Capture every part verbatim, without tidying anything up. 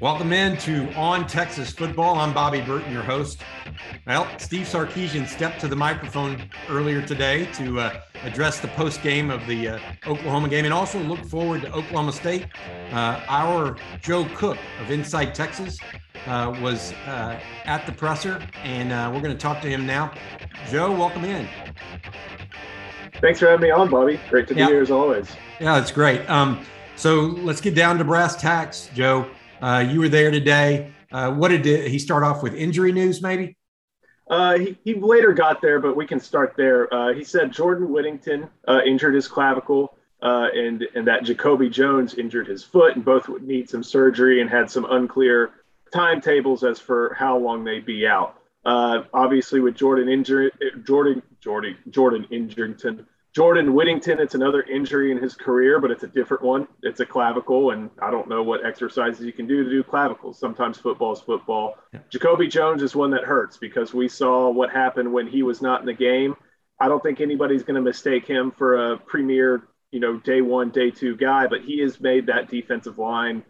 Welcome in to On Texas Football. I'm Bobby Burton, your host. Well, Steve Sarkisian stepped to the microphone earlier today to uh, address the post game of the uh, Oklahoma game, and also look forward to Oklahoma State. Uh, our Joe Cook of Inside Texas uh, was uh, at the presser, and uh, we're going to talk to him now. Joe, welcome in. Thanks for having me on, Bobby. Great to be yeah. here as always. Yeah, it's great. Um, so let's get down to brass tacks, Joe. Uh, you were there today. Uh, what did he start off with? Injury news, maybe? Uh, he, he later got there, but we can start there. Uh, he said Jordan Whittington uh, injured his clavicle uh, and, and that Jacoby Jones injured his foot, and both would need some surgery and had some unclear timetables as for how long they'd be out. Uh, obviously, with Jordan injured, Jordan, Jordan, Jordan Injurington, Jordan Whittington, it's another injury in his career, but it's a different one. It's a clavicle, and I don't know what exercises you can do to do clavicles. Sometimes football is football. Yeah. Jacoby Jones is one that hurts because we saw what happened when he was not in the game. I don't think anybody's going to mistake him for a premier, you know, day one, day two guy, but he has made that defensive line.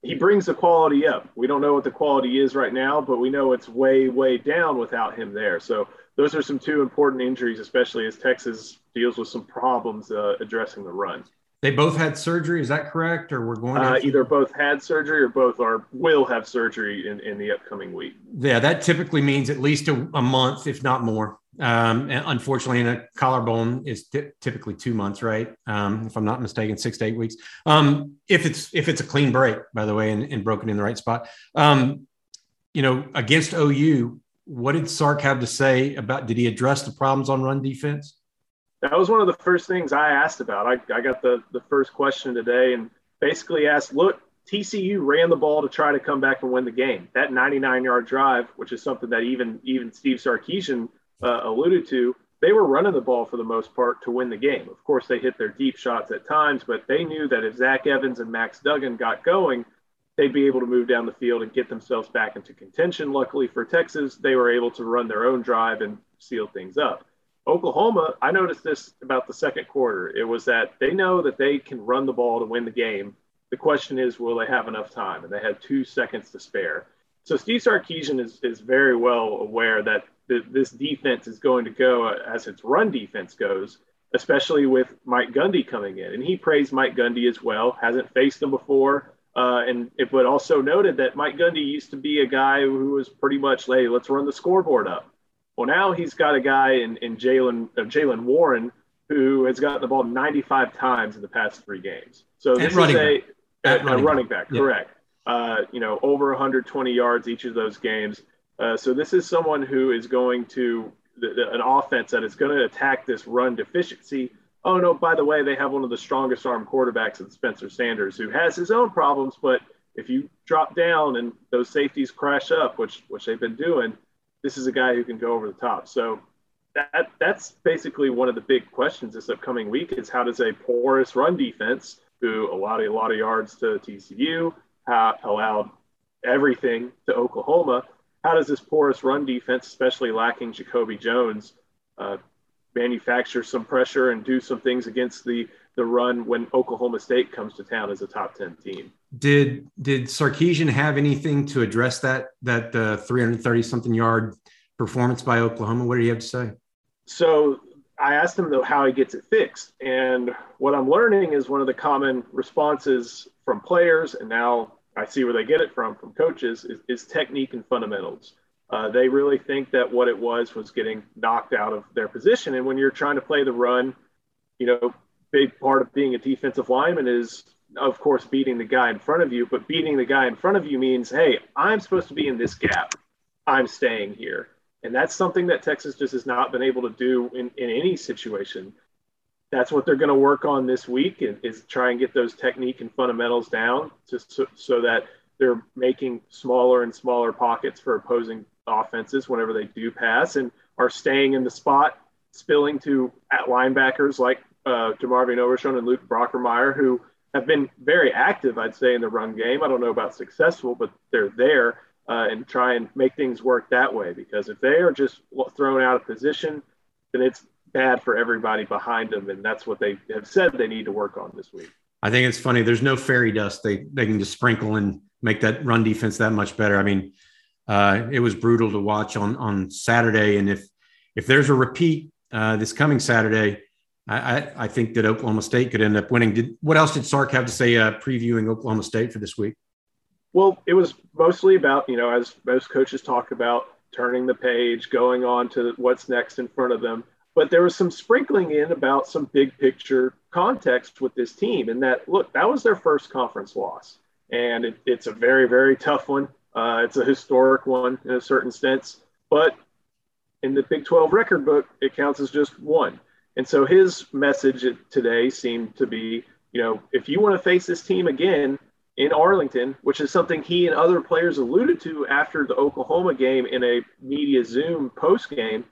He brings the quality up. We don't know what the quality is right now, but we know it's way, way down without him there. So those are some two important injuries, especially as Texas deals with some problems uh, addressing the run. They both had surgery, is that correct? Or we're going to uh, either both had surgery or both are will have surgery in, in the upcoming week. Yeah, that typically means at least a, a month, if not more. Um, and unfortunately, in a collarbone is t- typically two months, right? Um, if I'm not mistaken, six to eight weeks. Um, if it's if it's a clean break, by the way, and, and broken in the right spot. Um, you know, against O U. What did Sark have to say about, did he address the problems on run defense? That was one of the first things I asked about. I, I got the, the first question today and basically asked, look, T C U ran the ball to try to come back and win the game. That ninety-nine-yard drive, which is something that even, even Steve Sarkisian uh, alluded to, they were running the ball for the most part to win the game. Of course, they hit their deep shots at times, but they knew that if Zach Evans and Max Duggan got going, they'd be able to move down the field and get themselves back into contention. Luckily for Texas, they were able to run their own drive and seal things up. Oklahoma, I noticed this about the second quarter. It was that they know that they can run the ball to win the game. The question is, will they have enough time? And they had two seconds to spare. So Steve Sarkisian is, is very well aware that th- this defense is going to go as its run defense goes, especially with Mike Gundy coming in. And he praised Mike Gundy as well, hasn't faced him before. Uh, and it but also noted that Mike Gundy used to be a guy who was pretty much, hey, let's run the scoreboard up. Well, now he's got a guy in, in Jaylen uh, Jaylen Warren who has gotten the ball ninety-five times in the past three games. So this is a, a running, running back, back correct. Yeah. Uh, you know, over one hundred twenty yards each of those games. Uh, so this is someone who is going to the, the, an offense that is going to attack this run deficiency. Oh, no, by the way, they have one of the strongest arm quarterbacks in Spencer Sanders, who has his own problems. But if you drop down and those safeties crash up, which which they've been doing, this is a guy who can go over the top. So that that's basically one of the big questions this upcoming week is how does a porous run defense who allowed a lot of yards to T C U, uh, allowed everything to Oklahoma, how does this porous run defense, especially lacking Jacoby Jones, uh manufacture some pressure and do some things against the the run when Oklahoma State comes to town as a top ten team. Did did Sarkisian have anything to address that that three hundred thirty uh, something yard performance by Oklahoma? What did he have to say? So I asked him though how he gets it fixed, and what I'm learning is one of the common responses from players, and now I see where they get it from from coaches is, is technique and fundamentals. Uh, they really think that what it was was getting knocked out of their position. And when you're trying to play the run, you know, big part of being a defensive lineman is, of course, beating the guy in front of you. But beating the guy in front of you means, hey, I'm supposed to be in this gap. I'm staying here. And that's something that Texas just has not been able to do in, in any situation. that's what they're going to work on this week, and is try and get those technique and fundamentals down, just so, so that they're making smaller and smaller pockets for opposing offenses whenever they do pass, and are staying in the spot, spilling to at linebackers like uh, DeMarvion Overshown and Luke Brockermeyer, who have been very active, I'd say, in the run game. I don't know about successful, but they're there, uh, and try and make things work that way, because if they are just thrown out of position, then it's bad for everybody behind them, and that's what they have said they need to work on this week. I think it's funny. There's no fairy dust. They they can just sprinkle and make that run defense that much better. I mean, uh, it was brutal to watch on on Saturday, and if if there's a repeat uh, this coming Saturday, I, I, I think that Oklahoma State could end up winning. Did, what else did Sark have to say uh, previewing Oklahoma State for this week? Well, it was mostly about, you know, as most coaches talk about, turning the page, going on to what's next in front of them. But there was some sprinkling in about some big picture context with this team, and that, look, that was their first conference loss. And it, it's a very, very tough one. Uh, it's a historic one in a certain sense. But in the Big twelve record book, it counts as just one. And so his message today seemed to be, you know, if you want to face this team again in Arlington, which is something he and other players alluded to after the Oklahoma game in a media Zoom post-game,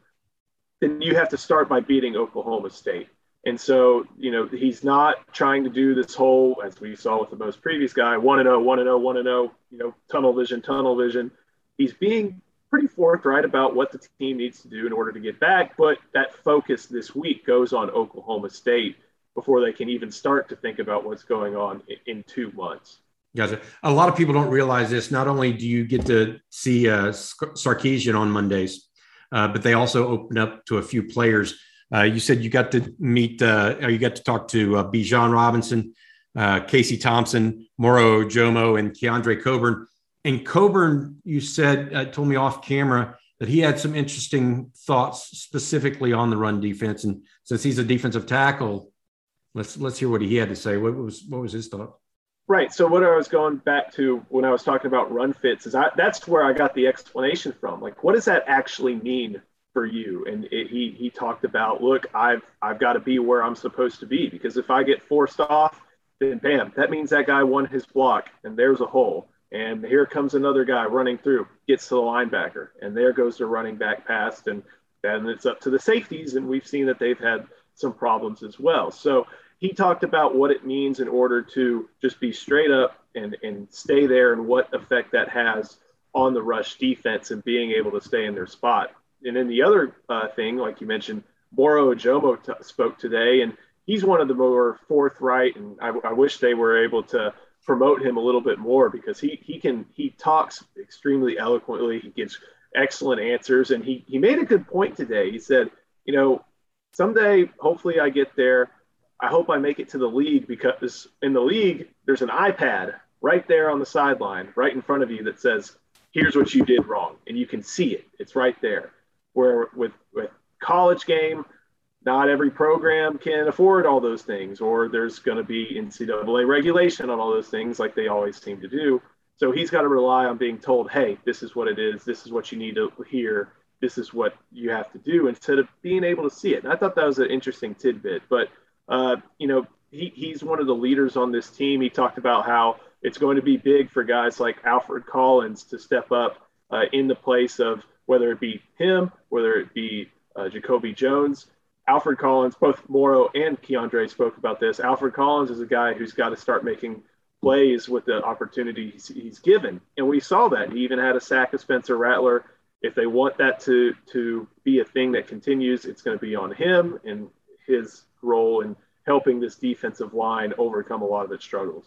then you have to start by beating Oklahoma State. And so, you know, he's not trying to do this whole, as we saw with the most previous guy, one and oh, one and oh, one and oh, you know, tunnel vision, tunnel vision. He's being pretty forthright about what the team needs to do in order to get back, but that focus this week goes on Oklahoma State before they can even start to think about what's going on in two months. Gotcha. A lot of people don't realize this. Not only do you get to see uh, Sarkisian on Mondays, uh, but they also open up to a few players. Uh, you said you got to meet, uh, or you got to talk to uh, Bijan Robinson, uh, Casey Thompson, Moro Jomo, and Keondre Coburn. And Coburn, you said, uh, told me off camera that he had some interesting thoughts specifically on the run defense. And since he's a defensive tackle, let's let's hear what he had to say. What was what was his thought? Right. So what I was going back to when I was talking about run fits is I, that's where I got the explanation from. Like, what does that actually mean for you? And it, he he talked about, look, I've I've got to be where I'm supposed to be, because if I get forced off, then bam, that means that guy won his block and there's a hole. And here comes another guy running through, gets to the linebacker, and there goes the running back past, and then it's up to the safeties, and we've seen that they've had some problems as well. So he talked about what it means in order to just be straight up and, and stay there, and what effect that has on the rush defense and being able to stay in their spot. And then the other uh, thing, like you mentioned, Moro Jomo t- spoke today, and he's one of the more forthright, and I, I wish they were able to promote him a little bit more, because he he can he talks extremely eloquently. He gives excellent answers, and he he made a good point today. He said, you know, someday hopefully I get there. I hope I make it to the league, because in the league there's an iPad right there on the sideline, right in front of you, that says, here's what you did wrong, and you can see it. It's right there. Where with with college game, not every program can afford all those things, or there's going to be N C double A regulation on all those things like they always seem to do. So he's got to rely on being told, hey, this is what it is. This is what you need to hear. This is what you have to do, instead of being able to see it. And I thought that was an interesting tidbit. But, uh, you know, he, he's one of the leaders on this team. He talked about how it's going to be big for guys like Alfred Collins to step up uh, in the place of, whether it be him, whether it be uh, Jacoby Jones. Alfred Collins, both Moro and Keondre spoke about this. Alfred Collins is a guy who's got to start making plays with the opportunities he's given. And we saw that. He even had a sack of Spencer Rattler. If they want that to, to be a thing that continues, it's going to be on him and his role in helping this defensive line overcome a lot of its struggles.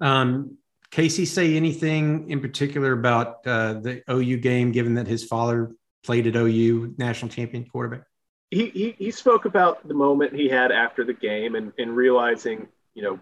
Um, Casey, say anything in particular about uh, the O U game, given that his father played at O U, national champion quarterback? he, he he spoke about the moment he had after the game and, and realizing, you know,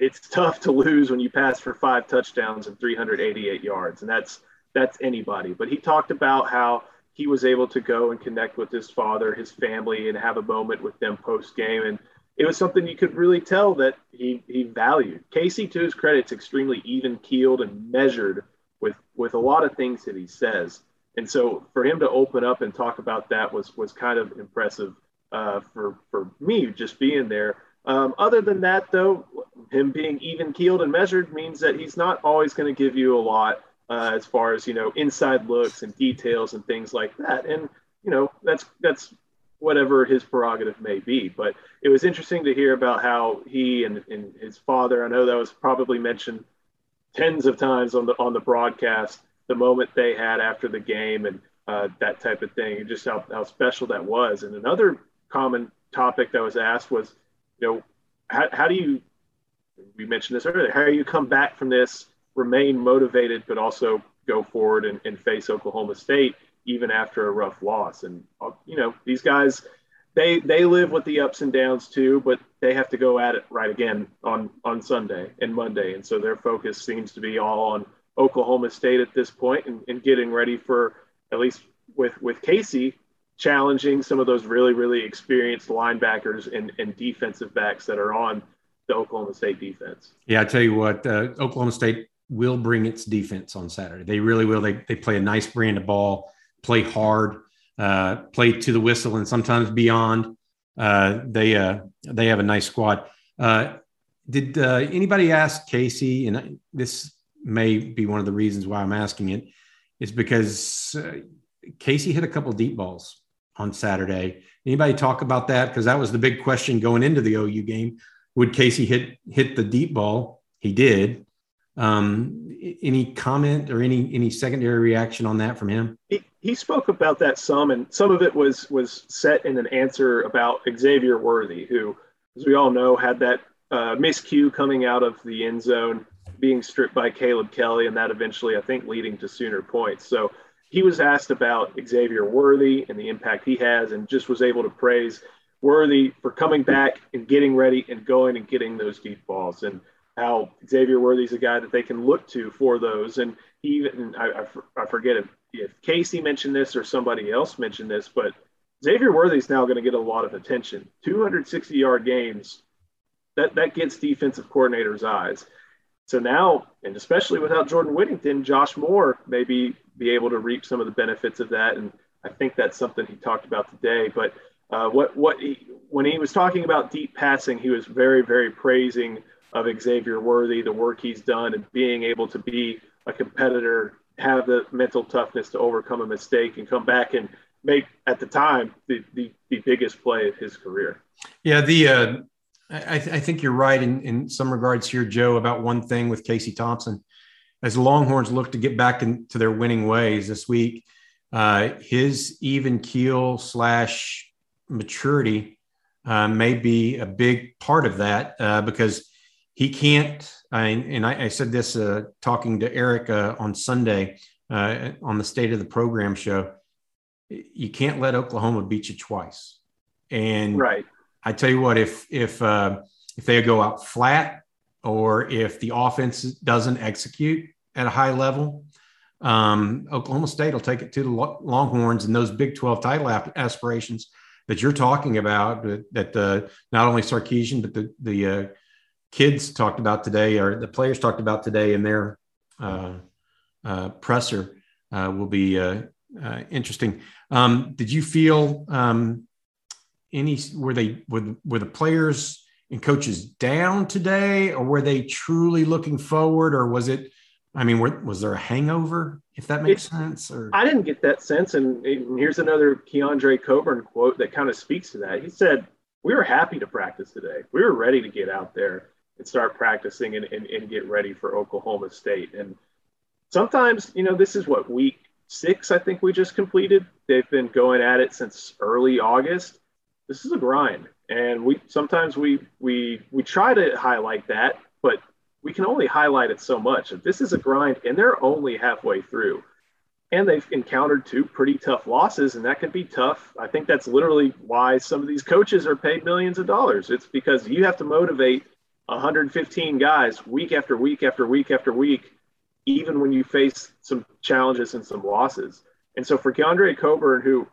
it's tough to lose when you pass for five touchdowns and three hundred eighty-eight yards, and that's that's anybody. But he talked about how he was able to go and connect with his father, his family, and have a moment with them post-game. And it was something you could really tell that he, he valued. Casey, to his credit, is extremely even-keeled and measured with, with a lot of things that he says. And so for him to open up and talk about that was was kind of impressive uh, for, for me just being there. Um, other than that, though, him being even-keeled and measured means that he's not always going to give you a lot uh, as far as, you know, inside looks and details and things like that. And, you know, that's that's whatever his prerogative may be. But it was interesting to hear about how he and, and his father, I know that was probably mentioned tens of times on the on the broadcast, the moment they had after the game and uh, that type of thing, and just how, how special that was. And another common topic that was asked was, you know, how, how do you, we mentioned this earlier, how do you come back from this, remain motivated, but also go forward and, and face Oklahoma State even after a rough loss? And, you know, these guys, they they live with the ups and downs too, but they have to go at it right again on, on Sunday and Monday. And so their focus seems to be all on Oklahoma State at this point and, and getting ready for, at least with, with Casey, challenging some of those really, really experienced linebackers and, and defensive backs that are on the Oklahoma State defense. Yeah, I tell you what, uh, Oklahoma State will bring its defense on Saturday. They really will. They they play a nice brand of ball, play hard, uh, play to the whistle, and sometimes beyond. Uh, they uh, they have a nice squad. Uh, did uh, anybody ask Casey, and this may be one of the reasons why I'm asking it, is because uh, Casey hit a couple deep balls on Saturday. Anybody talk about that? Because that was the big question going into the O U game. Would Casey hit hit the deep ball? He did. Um, any comment or any any secondary reaction on that from him? He, he spoke about that some, and some of it was was set in an answer about Xavier Worthy, who, as we all know, had that uh, miscue coming out of the end zone, being stripped by Caleb Kelly, and that eventually, I think, leading to Sooner points. So he was asked about Xavier Worthy and the impact he has, and just was able to praise Worthy for coming back and getting ready and going and getting those deep balls, and how Xavier Worthy's a guy that they can look to for those. And he even, I, I forget if, if Casey mentioned this or somebody else mentioned this, but Xavier Worthy's now going to get a lot of attention. two hundred sixty-yard games, that, that gets defensive coordinators' eyes. So now, and especially without Jordan Whittington, Josh Moore may be, be able to reap some of the benefits of that. And I think that's something he talked about today. But uh, what what he, when he was talking about deep passing, he was very, very praising of Xavier Worthy, the work he's done, and being able to be a competitor, have the mental toughness to overcome a mistake and come back and make, at the time, the, the, the biggest play of his career. Yeah, the uh... – I, th- I think you're right in, in some regards here, Joe, about one thing with Casey Thompson. As Longhorns look to get back into their winning ways this week, uh, his even keel slash maturity uh, may be a big part of that uh, because he can't I, – and I, I said this uh, talking to Eric uh, on Sunday uh, on the State of the Program show. You can't let Oklahoma beat you twice. And right. I tell you what, if if uh, if they go out flat or if the offense doesn't execute at a high level, um, Oklahoma State will take it to the Longhorns, and those Big twelve title aspirations that you're talking about, that uh, not only Sarkisian, but the, the uh, kids talked about today, or the players talked about today in their uh, uh, presser uh, will be uh, uh, interesting. Um, did you feel um, – Any were they were, were the players and coaches down today, or were they truly looking forward, or was it? I mean, were, was there a hangover? If that makes it, sense, or I didn't get that sense. And, and here's another Keondre Coburn quote that kind of speaks to that. He said, "We were happy to practice today. We were ready to get out there and start practicing and, and, and get ready for Oklahoma State." And sometimes, you know, this is what week six I think we just completed. They've been going at it since early August. This is a grind, and we sometimes we we we try to highlight that, but we can only highlight it so much. This is a grind, and they're only halfway through. And they've encountered two pretty tough losses, and that can be tough. I think that's literally why some of these coaches are paid millions of dollars. It's because you have to motivate one hundred fifteen guys week after week after week after week, even when you face some challenges and some losses. And so for Keondre Coburn, who,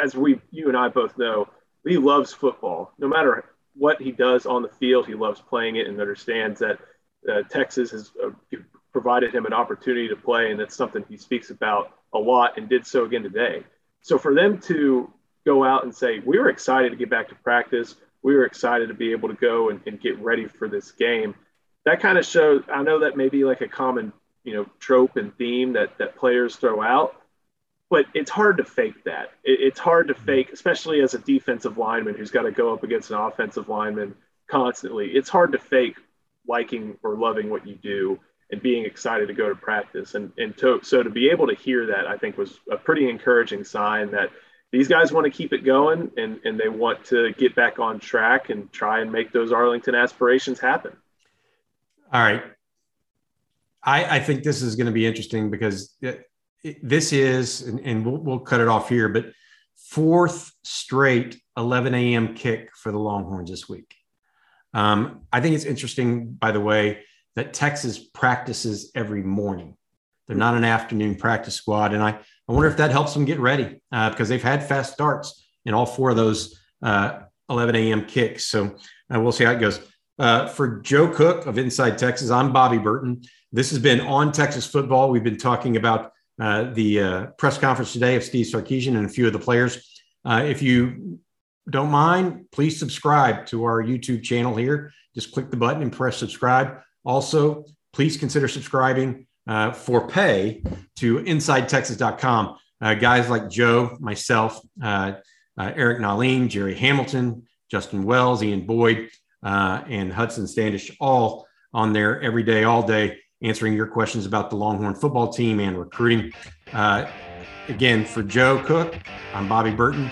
as we, you and I both know, he loves football. No matter what he does on the field, he loves playing it and understands that uh, Texas has uh, provided him an opportunity to play, and that's something he speaks about a lot and did so again today. So for them to go out and say, we were excited to get back to practice, we were excited to be able to go and, and get ready for this game, that kind of shows, I know that may be like a common, you know, trope and theme that, that players throw out, but it's hard to fake that. It, it's hard to fake, especially as a defensive lineman who's got to go up against an offensive lineman constantly. It's hard to fake liking or loving what you do and being excited to go to practice. And, and to, so to be able to hear that, I think, was a pretty encouraging sign that these guys want to keep it going and, and they want to get back on track and try and make those Arlington aspirations happen. All right. I, I think this is going to be interesting because it, it, this is, and, and we'll, we'll cut it off here, but fourth straight eleven a.m. kick for the Longhorns this week. Um, I think it's interesting, by the way, that Texas practices every morning. They're not an afternoon practice squad. And I, I wonder if that helps them get ready uh, because they've had fast starts in all four of those uh, eleven a.m. kicks. So uh, we'll see how it goes. Uh, for Joe Cook of Inside Texas, I'm Bobby Burton. This has been On Texas Football. We've been talking about uh, the uh, press conference today of Steve Sarkisian and a few of the players. Uh, if you don't mind, please subscribe to our YouTube channel here. Just click the button and press subscribe. Also, please consider subscribing uh, for pay to inside texas dot com. Uh, guys like Joe, myself, uh, uh, Eric Nalin, Jerry Hamilton, Justin Wells, Ian Boyd, uh, and Hudson Standish, all on there every day, all day, answering your questions about the Longhorn football team and recruiting. Uh, again, for Joe Cook, I'm Bobby Burton.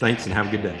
Thanks and have a good day.